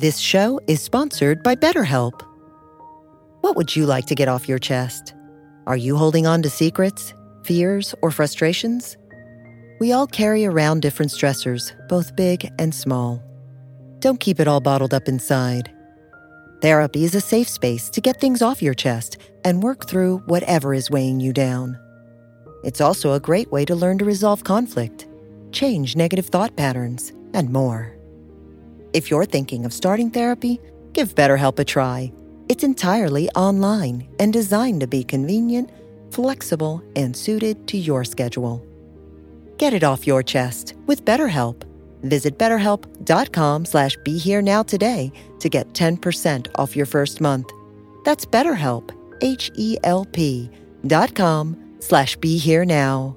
This show is sponsored by BetterHelp. What would you like to get off your chest? Are you holding on to secrets, fears, or frustrations? We all carry around different stressors, both big and small. Don't keep it all bottled up inside. Therapy is a safe space to get things off your chest and work through whatever is weighing you down. It's also a great way to learn to resolve conflict, change negative thought patterns, and more. If you're thinking of starting therapy, give BetterHelp a try. It's entirely online and designed to be convenient, flexible, and suited to your schedule. Get it off your chest with BetterHelp. Visit BetterHelp.com/BeHereNow today to get 10% off your first month. That's BetterHelp, HELP.com/BeHereNow.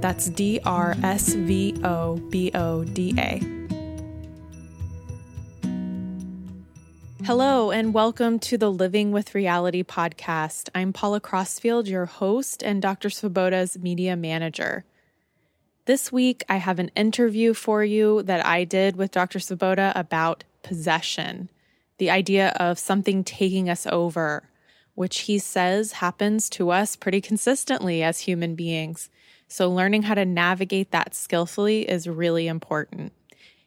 That's DRSVOBODA. Hello, and welcome to the Living with Reality podcast. I'm Paula Crossfield, your host and Dr. Svoboda's media manager. This week, I have an interview for you that I did with Dr. Svoboda about possession, the idea of something taking us over, which he says happens to us pretty consistently as human beings. So learning how to navigate that skillfully is really important.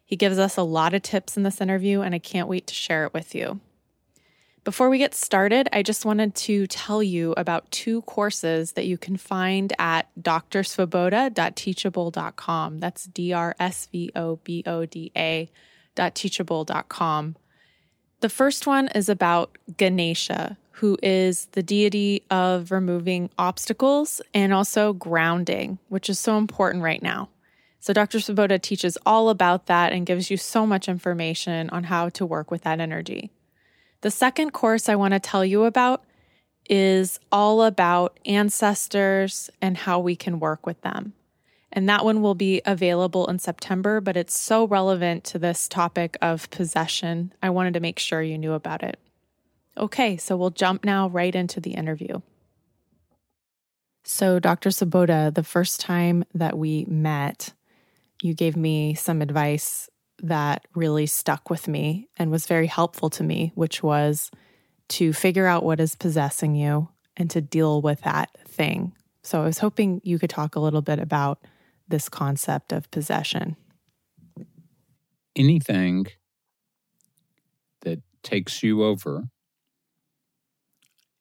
He gives us a lot of tips in this interview, and I can't wait to share it with you. Before we get started, I just wanted to tell you about two courses that you can find at drsvoboda.teachable.com. That's drsvoboda.teachable.com. The first one is about Ganesha, who is the deity of removing obstacles and also grounding, which is so important right now. So Dr. Svoboda teaches all about that and gives you so much information on how to work with that energy. The second course I want to tell you about is all about ancestors and how we can work with them. And that one will be available in September, but it's so relevant to this topic of possession. I wanted to make sure you knew about it. Okay, so we'll jump now right into the interview. So Dr. Svoboda, the first time that we met, you gave me some advice that really stuck with me and was very helpful to me, which was to figure out what is possessing you and to deal with that thing. So I was hoping you could talk a little bit about this concept of possession. Anything that takes you over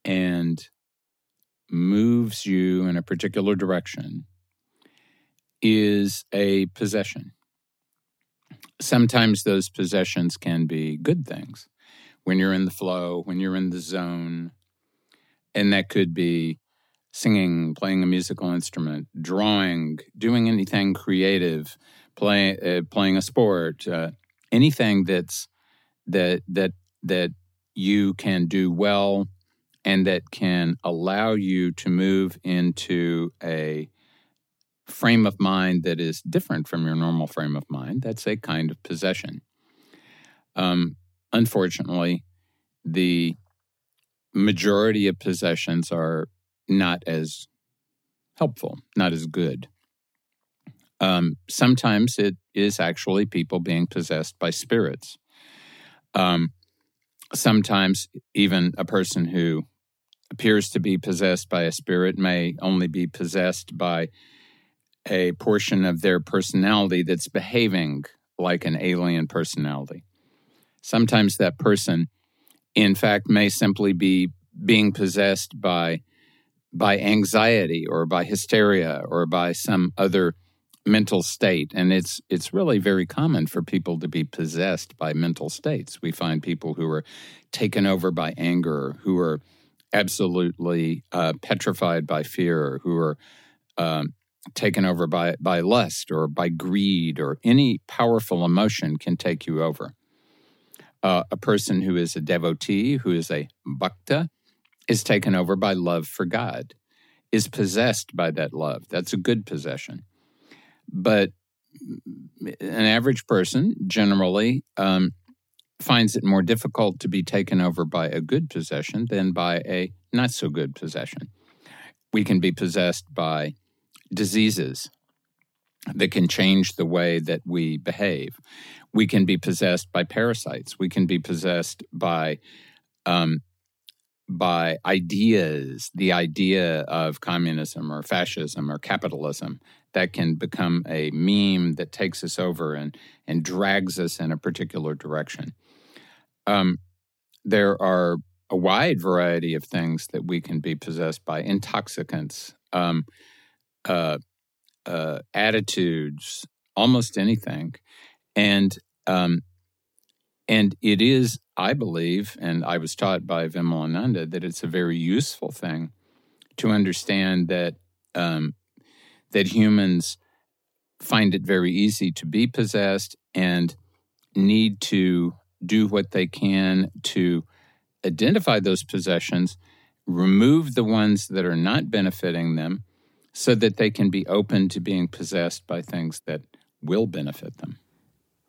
and moves you in a particular direction is a possession. Sometimes those possessions can be good things. When you're in the flow, when you're in the zone, and that could be singing, playing a musical instrument, drawing, doing anything creative, playing a sport, anything that you can do well and that can allow you to move into a frame of mind that is different from your normal frame of mind, that's a kind of possession. Unfortunately, the majority of possessions are not as helpful, not as good. Sometimes it is actually people being possessed by spirits. Sometimes even a person who appears to be possessed by a spirit may only be possessed by a portion of their personality that's behaving like an alien personality. Sometimes that person, in fact, may simply be being possessed by anxiety or by hysteria or by some other mental state. And it's really very common for people to be possessed by mental states. We find people who are taken over by anger, who are absolutely petrified by fear, who are taken over by lust or by greed, or any powerful emotion can take you over. A person who is a devotee, who is a bhakta, is taken over by love for God, is possessed by that love. That's a good possession. But an average person generally finds it more difficult to be taken over by a good possession than by a not-so-good possession. We can be possessed by diseases that can change the way that we behave. We can be possessed by parasites. We can be possessed by ideas, the idea of communism or fascism or capitalism that can become a meme that takes us over and drags us in a particular direction. There are a wide variety of things that we can be possessed by. Intoxicants, attitudes, almost anything. And it is, I believe, and I was taught by Vimalananda, that it's a very useful thing to understand that that humans find it very easy to be possessed and need to do what they can to identify those possessions, remove the ones that are not benefiting them, so that they can be open to being possessed by things that will benefit them.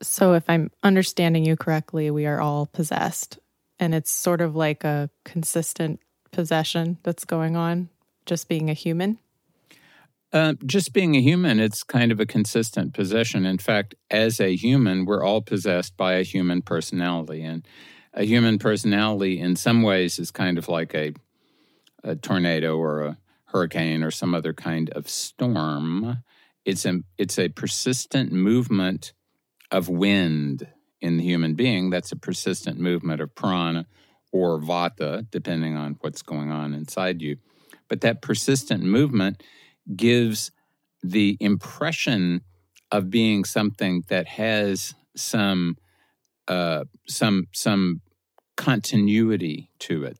So if I'm understanding you correctly, we are all possessed, and it's sort of like a consistent possession that's going on, just being a human? Just being a human, it's kind of a consistent possession. In fact, as a human, we're all possessed by a human personality, and a human personality in some ways is kind of like a tornado or a hurricane or some other kind of storm. It's a persistent movement of wind in the human being. That's a persistent movement of prana or vata, depending on what's going on inside you. But that persistent movement gives the impression of being something that has some continuity to it.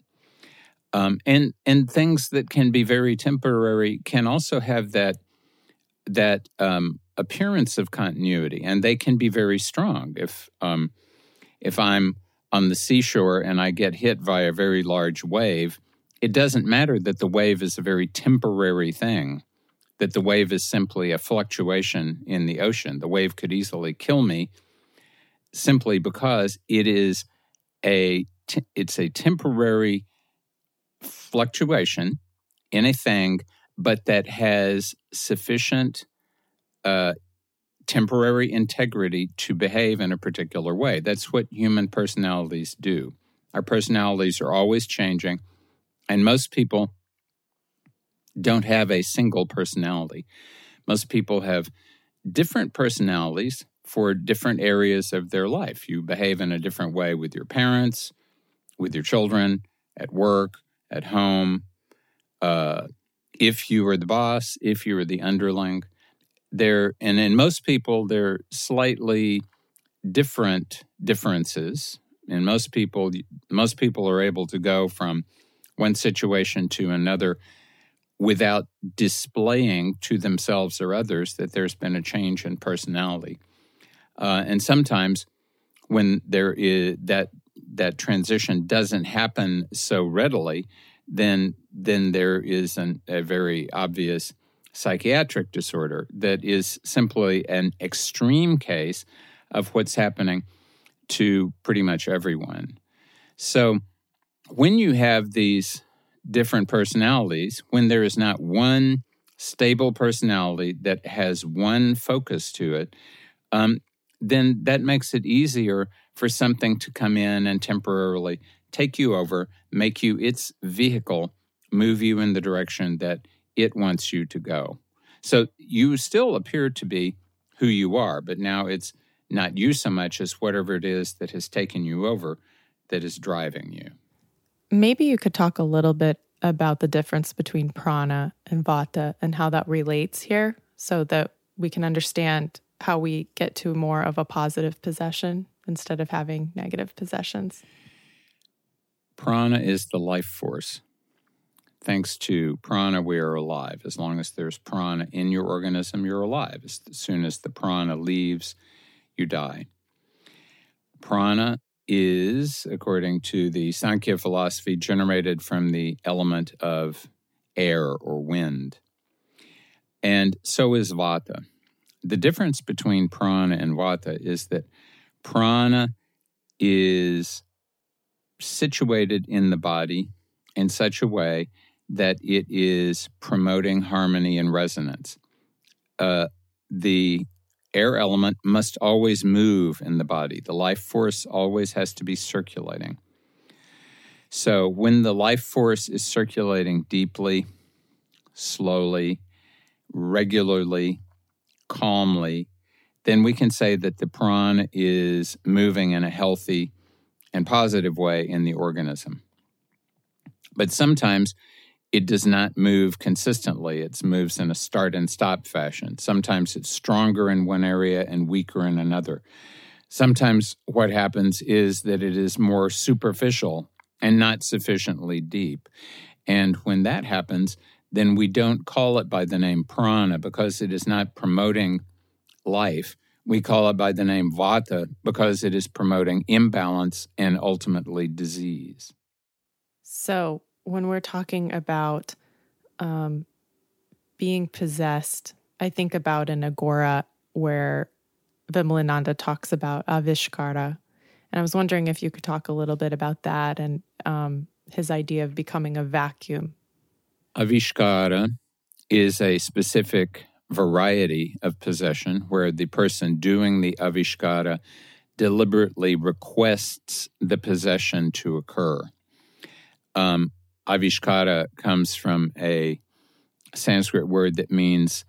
And things that can be very temporary can also have that appearance of continuity, and they can be very strong. If I'm on the seashore and I get hit by a very large wave, it doesn't matter that the wave is a very temporary thing, that the wave is simply a fluctuation in the ocean. The wave could easily kill me simply because it is a temporary fluctuation in a thing, but that has sufficient temporary integrity to behave in a particular way. That's what human personalities do. Our personalities are always changing, and most people don't have a single personality. Most people have different personalities for different areas of their life. You behave in a different way with your parents, with your children, at work, at home, if you were the boss, if you were the underling. And in most people, there are slightly different differences. And most people are able to go from one situation to another without displaying to themselves or others that there's been a change in personality. And sometimes when there is that transition doesn't happen so readily, then there is a very obvious psychiatric disorder that is simply an extreme case of what's happening to pretty much everyone. So when you have these different personalities, when there is not one stable personality that has one focus to it, then that makes it easier for something to come in and temporarily take you over, make you its vehicle, move you in the direction that it wants you to go. So you still appear to be who you are, but now it's not you so much as whatever it is that has taken you over that is driving you. Maybe you could talk a little bit about the difference between prana and vata and how that relates here so that we can understand how we get to more of a positive possession instead of having negative possessions. Prana is the life force. Thanks to prana, we are alive. As long as there's prana in your organism, you're alive. As soon as the prana leaves, you die. Prana is, according to the Sankhya philosophy, generated from the element of air or wind. And so is vata. The difference between prana and vata is that prana is situated in the body in such a way that it is promoting harmony and resonance. The air element must always move in the body. The life force always has to be circulating. So when the life force is circulating deeply, slowly, regularly, calmly, then we can say that the prana is moving in a healthy and positive way in the organism. But sometimes it does not move consistently. It moves in a start and stop fashion. Sometimes it's stronger in one area and weaker in another. Sometimes what happens is that it is more superficial and not sufficiently deep. And when that happens, then we don't call it by the name prana because it is not promoting life. We call it by the name vata because it is promoting imbalance and ultimately disease. So when we're talking about being possessed, I think about an agora where Vimalananda talks about avishkara. And I was wondering if you could talk a little bit about that and his idea of becoming a vacuum. Avishkara is a specific variety of possession where the person doing the avishkara deliberately requests the possession to occur. Avishkara comes from a Sanskrit word that means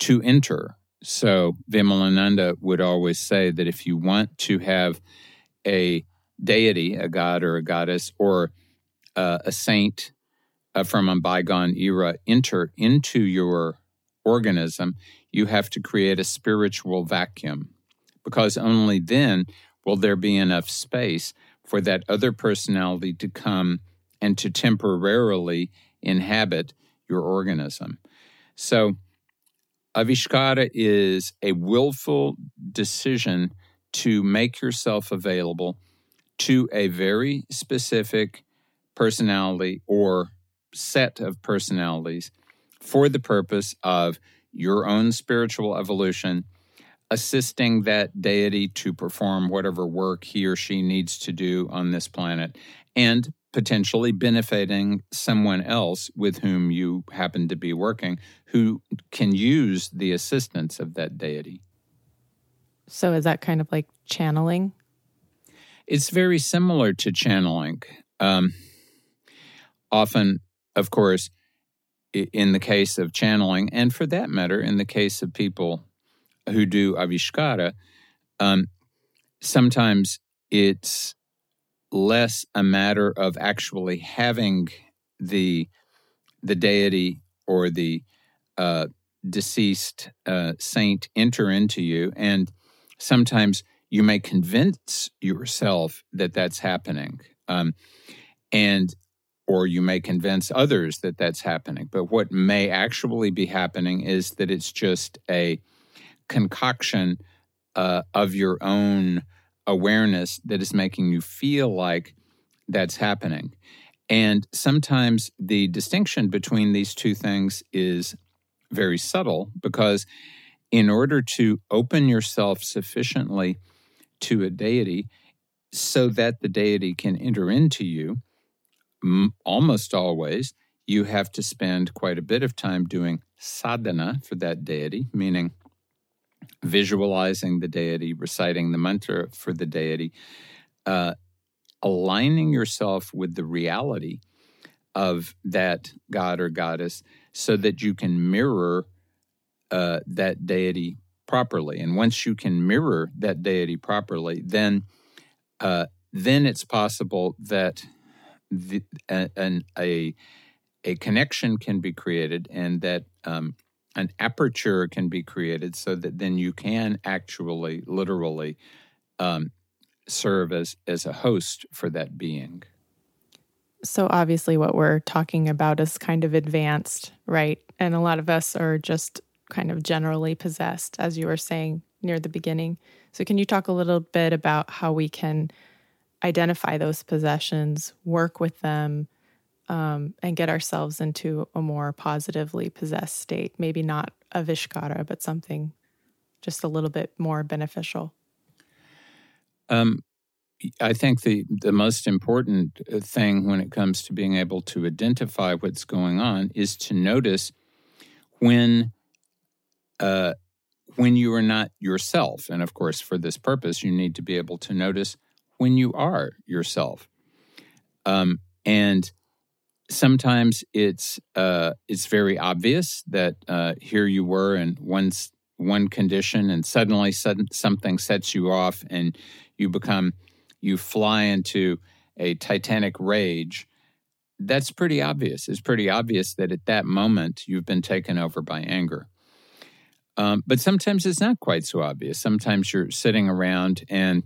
to enter. So Vimalananda would always say that if you want to have a deity, a god or a goddess, or a saint from a bygone era enter into your organism, you have to create a spiritual vacuum, because only then will there be enough space for that other personality to come and to temporarily inhabit your organism. So avishkara is a willful decision to make yourself available to a very specific personality or set of personalities for the purpose of your own spiritual evolution, assisting that deity to perform whatever work he or she needs to do on this planet, and potentially benefiting someone else with whom you happen to be working who can use the assistance of that deity. So is that kind of like channeling? It's very similar to channeling. Often, of course, in the case of channeling, and for that matter, in the case of people who do avishkara, sometimes it's less a matter of actually having the deity or the deceased saint enter into you, and sometimes you may convince yourself that that's happening, or you may convince others that that's happening. But what may actually be happening is that it's just a concoction of your own awareness that is making you feel like that's happening. And sometimes the distinction between these two things is very subtle, because in order to open yourself sufficiently to a deity so that the deity can enter into you, almost always you have to spend quite a bit of time doing sadhana for that deity, meaning visualizing the deity, reciting the mantra for the deity, aligning yourself with the reality of that god or goddess so that you can mirror that deity properly. And once you can mirror that deity properly, then it's possible that a connection can be created, and that an aperture can be created so that then you can actually, literally, serve as a host for that being. So obviously what we're talking about is kind of advanced, right? And a lot of us are just kind of generally possessed, as you were saying near the beginning. So can you talk a little bit about how we can identify those possessions, work with them, and get ourselves into a more positively possessed state? Maybe not a Vishkara, but something just a little bit more beneficial. I think the most important thing when it comes to being able to identify what's going on is to notice when you are not yourself. And of course, for this purpose, you need to be able to notice when you are yourself. And sometimes it's very obvious that here you were in one condition, and suddenly something sets you off, and you fly into a titanic rage. That's pretty obvious. It's pretty obvious that at that moment you've been taken over by anger. But sometimes it's not quite so obvious. Sometimes you're sitting around and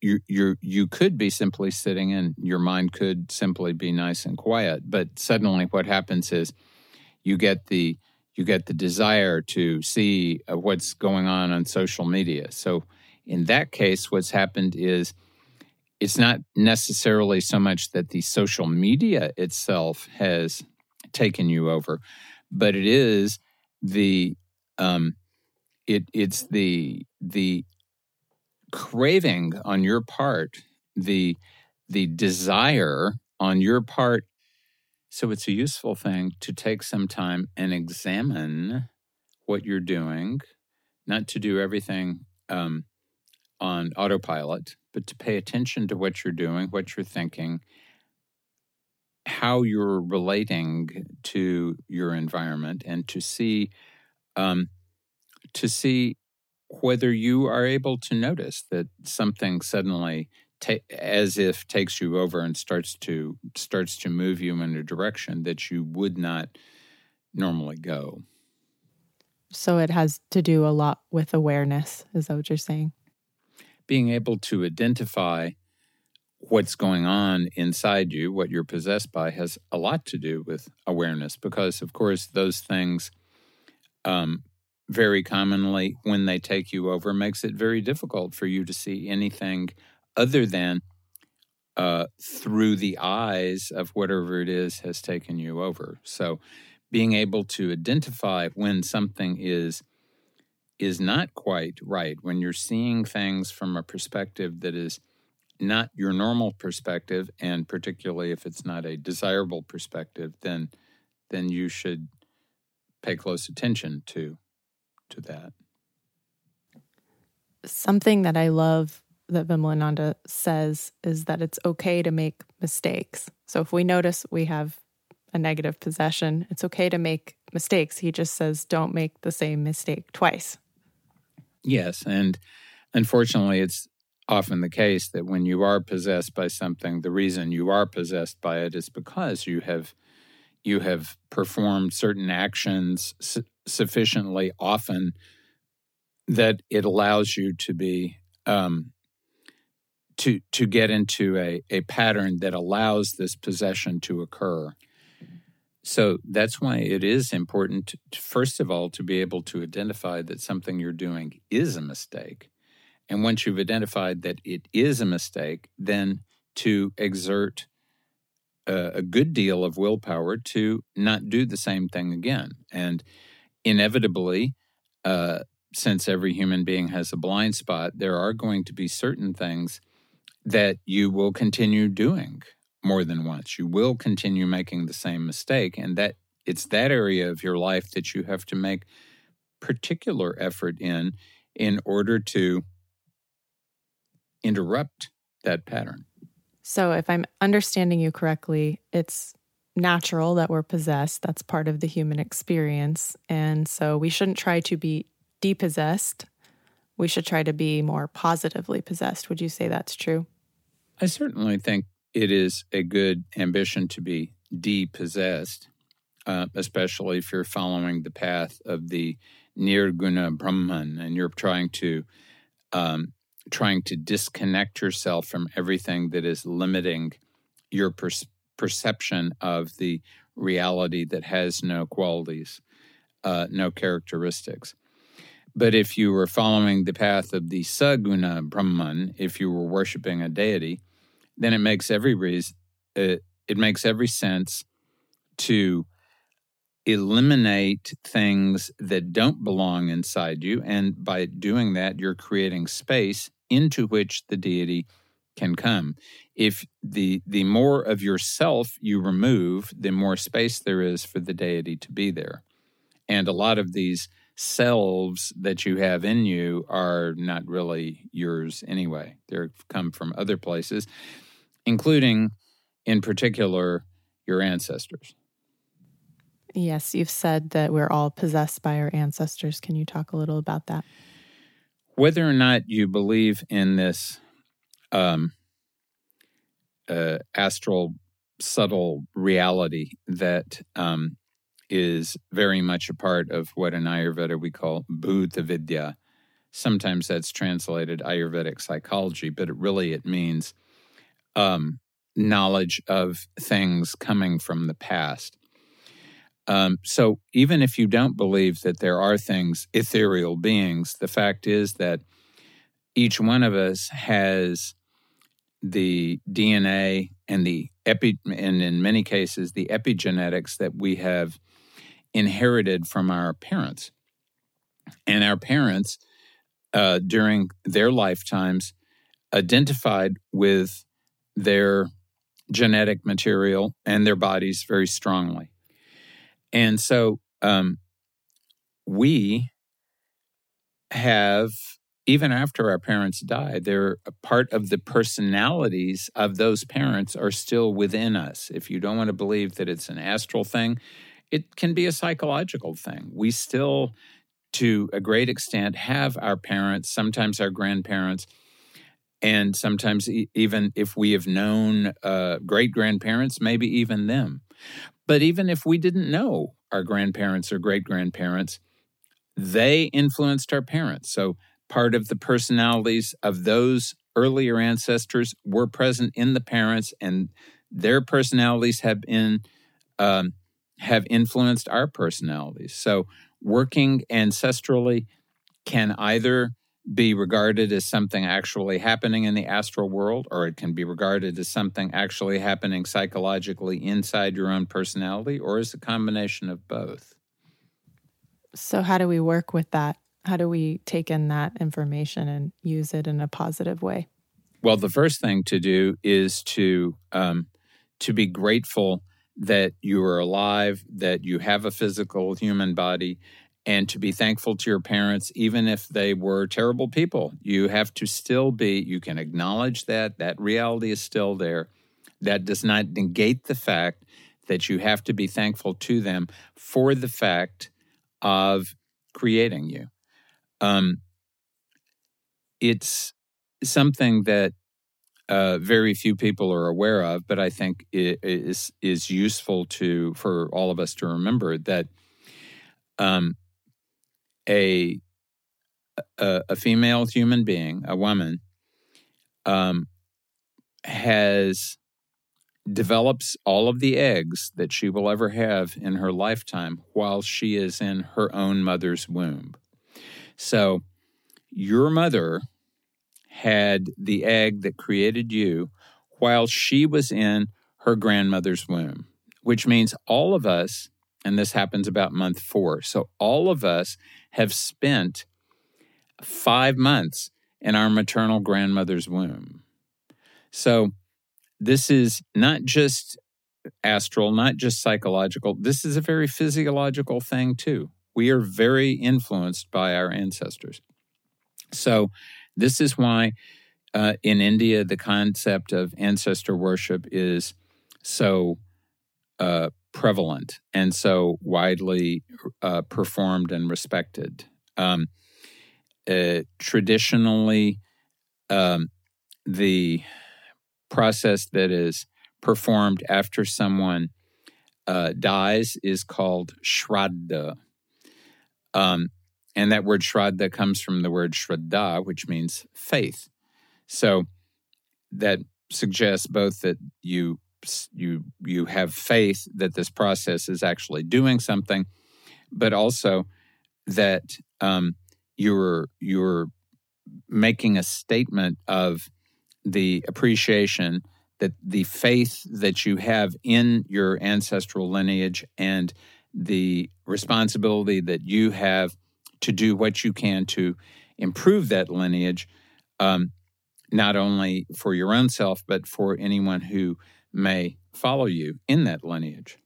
you could be simply sitting, and your mind could simply be nice and quiet. But suddenly, what happens is you get the desire to see what's going on social media. So in that case, what's happened is it's not necessarily so much that the social media itself has taken you over, but it is the craving on your part, the desire on your part. So it's a useful thing to take some time and examine what you're doing, not to do everything on autopilot, but to pay attention to what you're doing, what you're thinking, how you're relating to your environment, and to see whether you are able to notice that something suddenly, as if, takes you over and starts to move you in a direction that you would not normally go. So it has to do a lot with awareness, is that what you're saying? Being able to identify what's going on inside you, what you're possessed by, has a lot to do with awareness, because, of course, those things very commonly, when they take you over, makes it very difficult for you to see anything other than through the eyes of whatever it is has taken you over. So being able to identify when something is not quite right, when you're seeing things from a perspective that is not your normal perspective, and particularly if it's not a desirable perspective, then you should pay close attention to that. Something that I love that Vimalananda says is that it's okay to make mistakes. So if we notice we have a negative possession, it's okay to make mistakes. He just says, don't make the same mistake twice. Yes, and unfortunately, it's often the case that when you are possessed by something, the reason you are possessed by it is because you have performed certain actions sufficiently often that it allows you to be to get into a pattern that allows this possession to occur. So that's why it is important, first of all, to be able to identify that something you're doing is a mistake. And once you've identified that it is a mistake, then to exert a good deal of willpower to not do the same thing again. And inevitably, since every human being has a blind spot, there are going to be certain things that you will continue doing more than once. You will continue making the same mistake, and that it's that area of your life that you have to make particular effort in order to interrupt that pattern. So if I'm understanding you correctly, it's natural that we're possessed. That's part of the human experience. And so we shouldn't try to be depossessed. We should try to be more positively possessed. Would you say that's true? I certainly think it is a good ambition to be depossessed, especially if you're following the path of the Nirguna Brahman and you're trying to disconnect yourself from everything that is limiting your perception of the reality that has no qualities, no characteristics. But if you were following the path of the Saguna Brahman, if you were worshiping a deity, then it makes every sense to eliminate things that don't belong inside you, and by doing that, you're creating space into which the deity can come. If the more of yourself you remove, the more space there is for the deity to be there. And a lot of these selves that you have in you are not really yours anyway. They've come from other places, including, in particular, your ancestors. Yes, you've said that we're all possessed by our ancestors. Can you talk a little about that? Whether or not you believe in this astral, subtle reality that is very much a part of what in Ayurveda we call Bhutavidya. Sometimes that's translated Ayurvedic psychology, but it means knowledge of things coming from the past. So even if you don't believe that there are things, ethereal beings, the fact is that each one of us has the DNA and and in many cases, the epigenetics that we have inherited from our parents. And our parents, during their lifetimes, identified with their genetic material and their bodies very strongly. And so we have, even after our parents die, they're a part of the personalities of those parents are still within us. If you don't want to believe that it's an astral thing, it can be a psychological thing. We still, to a great extent, have our parents, sometimes our grandparents, and sometimes even if we have known great-grandparents, maybe even them. But even if we didn't know our grandparents or great-grandparents, they influenced our parents. So part of the personalities of those earlier ancestors were present in the parents, and their personalities have influenced our personalities. So working ancestrally can either be regarded as something actually happening in the astral world, or it can be regarded as something actually happening psychologically inside your own personality, or as a combination of both. So how do we work with that? How do we take in that information and use it in a positive way? Well, the first thing to do is to be grateful that you are alive, that you have a physical human body, and to be thankful to your parents, even if they were terrible people. You have to still be, you can acknowledge that reality is still there. That does not negate the fact that you have to be thankful to them for the fact of creating you. It's something that very few people are aware of, but I think it is useful for all of us to remember that a female human being, a woman, develops all of the eggs that she will ever have in her lifetime while she is in her own mother's womb. So your mother had the egg that created you while she was in her grandmother's womb, which means all of us, and this happens about month 4, so all of us have spent 5 months in our maternal grandmother's womb. So this is not just astral, not just psychological. This is a very physiological thing too. We are very influenced by our ancestors. So this is why in India, the concept of ancestor worship is so prevalent and so widely performed and respected. Traditionally, the process that is performed after someone dies is called shraddha. And that word shraddha comes from the word shraddha, which means faith. So that suggests both that you have faith that this process is actually doing something, but also that you're making a statement of the appreciation that the faith that you have in your ancestral lineage and the responsibility that you have to do what you can to improve that lineage, not only for your own self, but for anyone who may follow you in that lineage.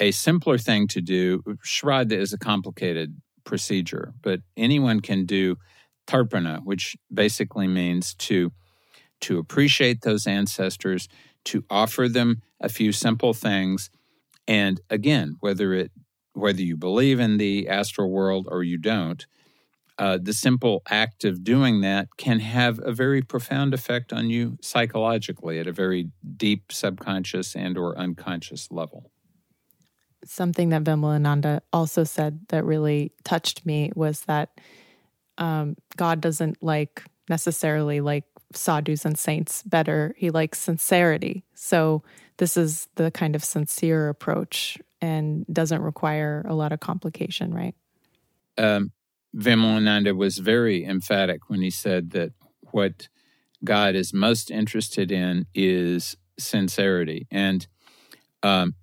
A simpler thing to do, shraddha is a complicated procedure, but anyone can do tarpana, which basically means to appreciate those ancestors, to offer them a few simple things. And again, whether you believe in the astral world or you don't, the simple act of doing that can have a very profound effect on you psychologically at a very deep subconscious and or unconscious level. Something that Vimalananda also said that really touched me was that God doesn't necessarily like sadhus and saints better. He likes sincerity. So this is the kind of sincere approach and doesn't require a lot of complication, right? Vimalananda was very emphatic when he said that what God is most interested in is sincerity. And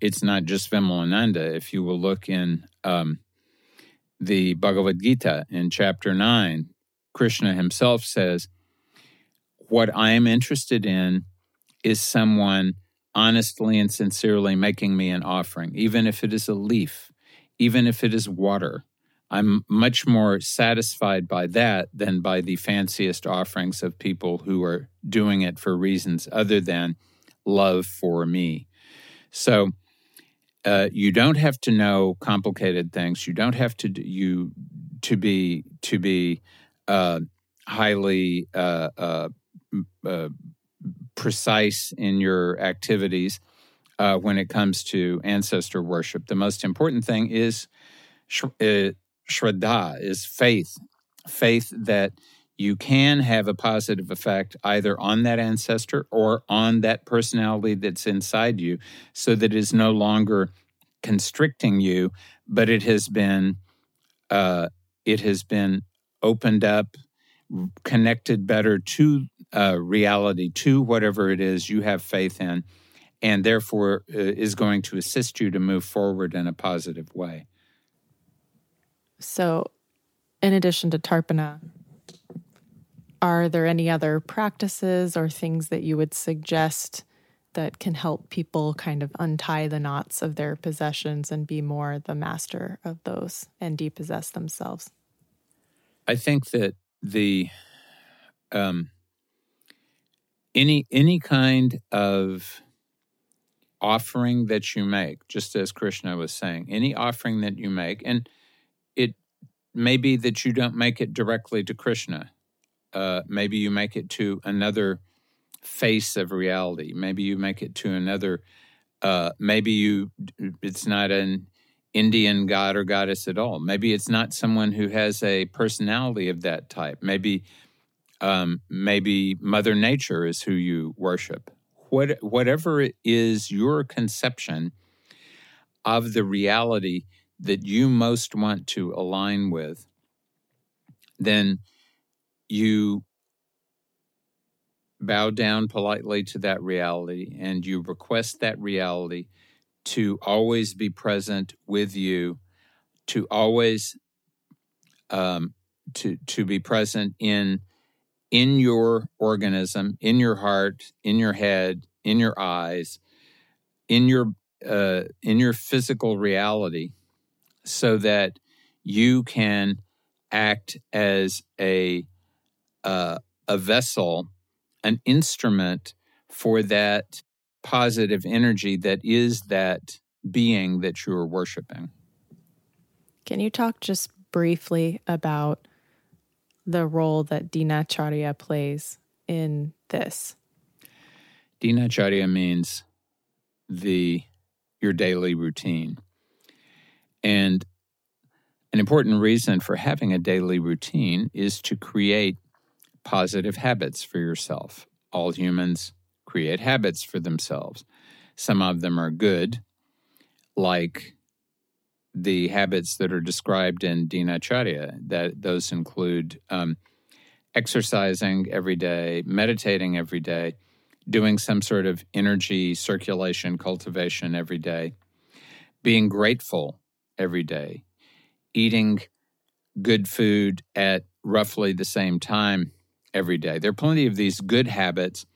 it's not just Vimalananda. If you will look in the Bhagavad Gita in chapter 9, Krishna himself says, what I am interested in is someone honestly and sincerely making me an offering, even if it is a leaf, even if it is water. I'm much more satisfied by that than by the fanciest offerings of people who are doing it for reasons other than love for me. So you don't have to know complicated things. You don't have to be highly precise in your activities when it comes to ancestor worship. The most important thing is shraddha, is faith. Faith that you can have a positive effect either on that ancestor or on that personality that's inside you, so that it is no longer constricting you, but it has been opened up, connected better to reality, to whatever it is you have faith in, and therefore is going to assist you to move forward in a positive way. So, in addition to tarpana, are there any other practices or things that you would suggest that can help people kind of untie the knots of their possessions and be more the master of those and depossess themselves? I think that the any kind of offering that you make, just as Krishna was saying, any offering that you make, and it may be that you don't make it directly to Krishna. Maybe you make it to another face of reality. Maybe you make it to another, it's not an Indian god or goddess at all. Maybe it's not someone who has a personality of that type. Maybe Mother Nature is who you worship. Whatever it is your conception of the reality that you most want to align with, then you bow down politely to that reality, and you request that reality to always be present with you, to always to be present in your organism, in your heart, in your head, in your eyes, in your physical reality, so that you can act as a vessel, an instrument for that positive energy that is that being that you are worshiping. Can you talk just briefly about the role that Dinacharya plays in this? Dinacharya means your daily routine. And an important reason for having a daily routine is to create positive habits for yourself. All humans create habits for themselves. Some of them are good, like the habits that are described in Dinacharya. That those include exercising every day, meditating every day, doing some sort of energy circulation cultivation every day, being grateful every day, eating good food at roughly the same time every day. There are plenty of these good habits,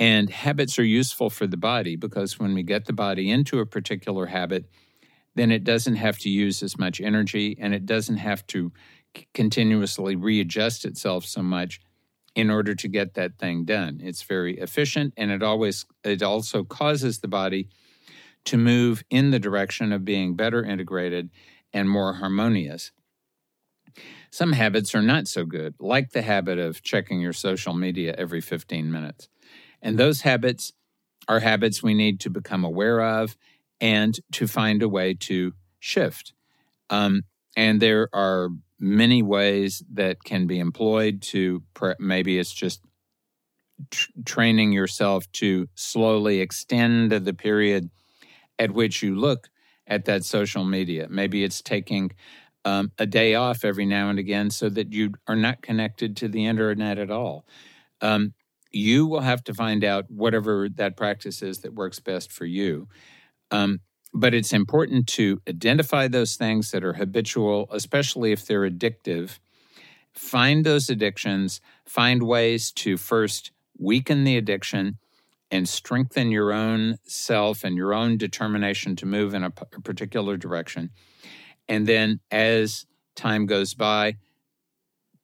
and habits are useful for the body because when we get the body into a particular habit, then it doesn't have to use as much energy and it doesn't have to continuously readjust itself so much in order to get that thing done. It's very efficient, and it also causes the body to move in the direction of being better integrated and more harmonious. Some habits are not so good, like the habit of checking your social media every 15 minutes. And those habits are habits we need to become aware of and to find a way to shift. And there are many ways that can be employed to, maybe it's just training yourself to slowly extend the period at which you look at that social media. Maybe it's taking a day off every now and again so that you are not connected to the internet at all. You will have to find out whatever that practice is that works best for you. But it's important to identify those things that are habitual, especially if they're addictive. Find those addictions, find ways to first weaken the addiction and strengthen your own self and your own determination to move in a particular direction. And then as time goes by,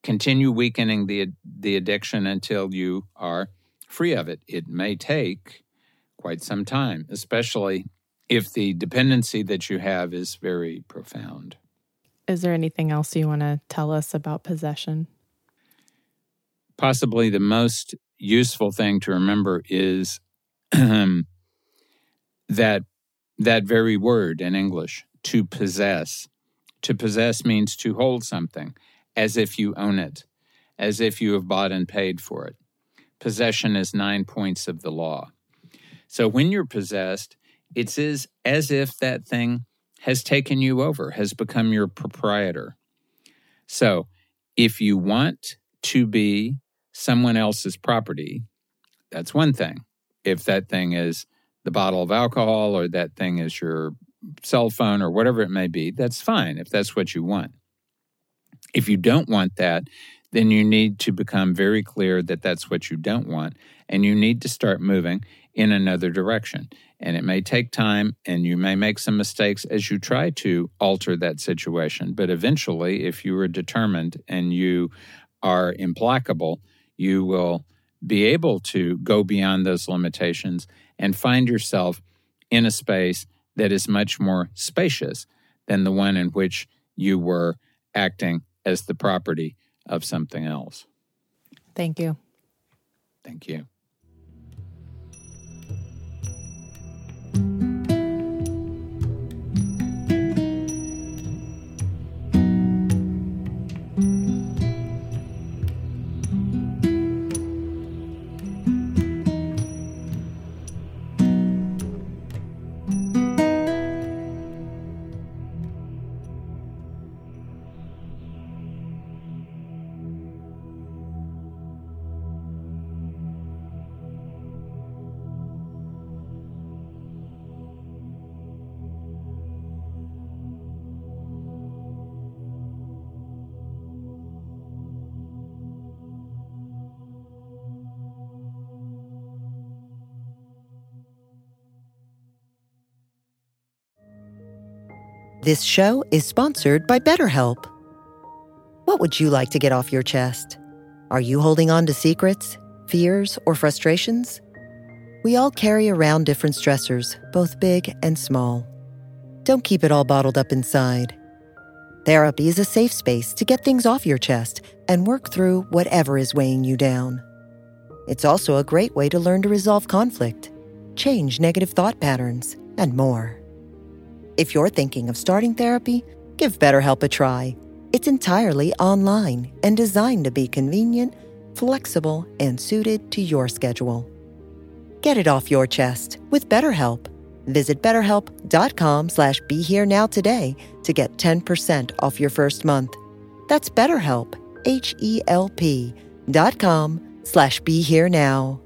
continue weakening the addiction until you are free of it. It may take quite some time, especially if the dependency that you have is very profound. Is there anything else you want to tell us about possession? Possibly the most useful thing to remember is that very word in English, to possess. To possess means to hold something as if you own it, as if you have bought and paid for it. Possession is 9 points of the law. So when you're possessed, it's as if that thing has taken you over, has become your proprietor. So if you want to be someone else's property, that's one thing. If that thing is the bottle of alcohol or that thing is your cell phone or whatever it may be, that's fine if that's what you want. If you don't want that, then you need to become very clear that that's what you don't want, and you need to start moving in another direction. And it may take time, and you may make some mistakes as you try to alter that situation. But eventually, if you are determined and you are implacable, you will be able to go beyond those limitations and find yourself in a space that is much more spacious than the one in which you were acting as the property of something else. Thank you. Thank you. This show is sponsored by BetterHelp. What would you like to get off your chest? Are you holding on to secrets, fears, or frustrations? We all carry around different stressors, both big and small. Don't keep it all bottled up inside. Therapy is a safe space to get things off your chest and work through whatever is weighing you down. It's also a great way to learn to resolve conflict, change negative thought patterns, and more. If you're thinking of starting therapy, give BetterHelp a try. It's entirely online and designed to be convenient, flexible, and suited to your schedule. Get it off your chest with BetterHelp. Visit BetterHelp.com/BeHereNow today to get 10% off your first month. That's BetterHelp, HELP.com/BeHereNow.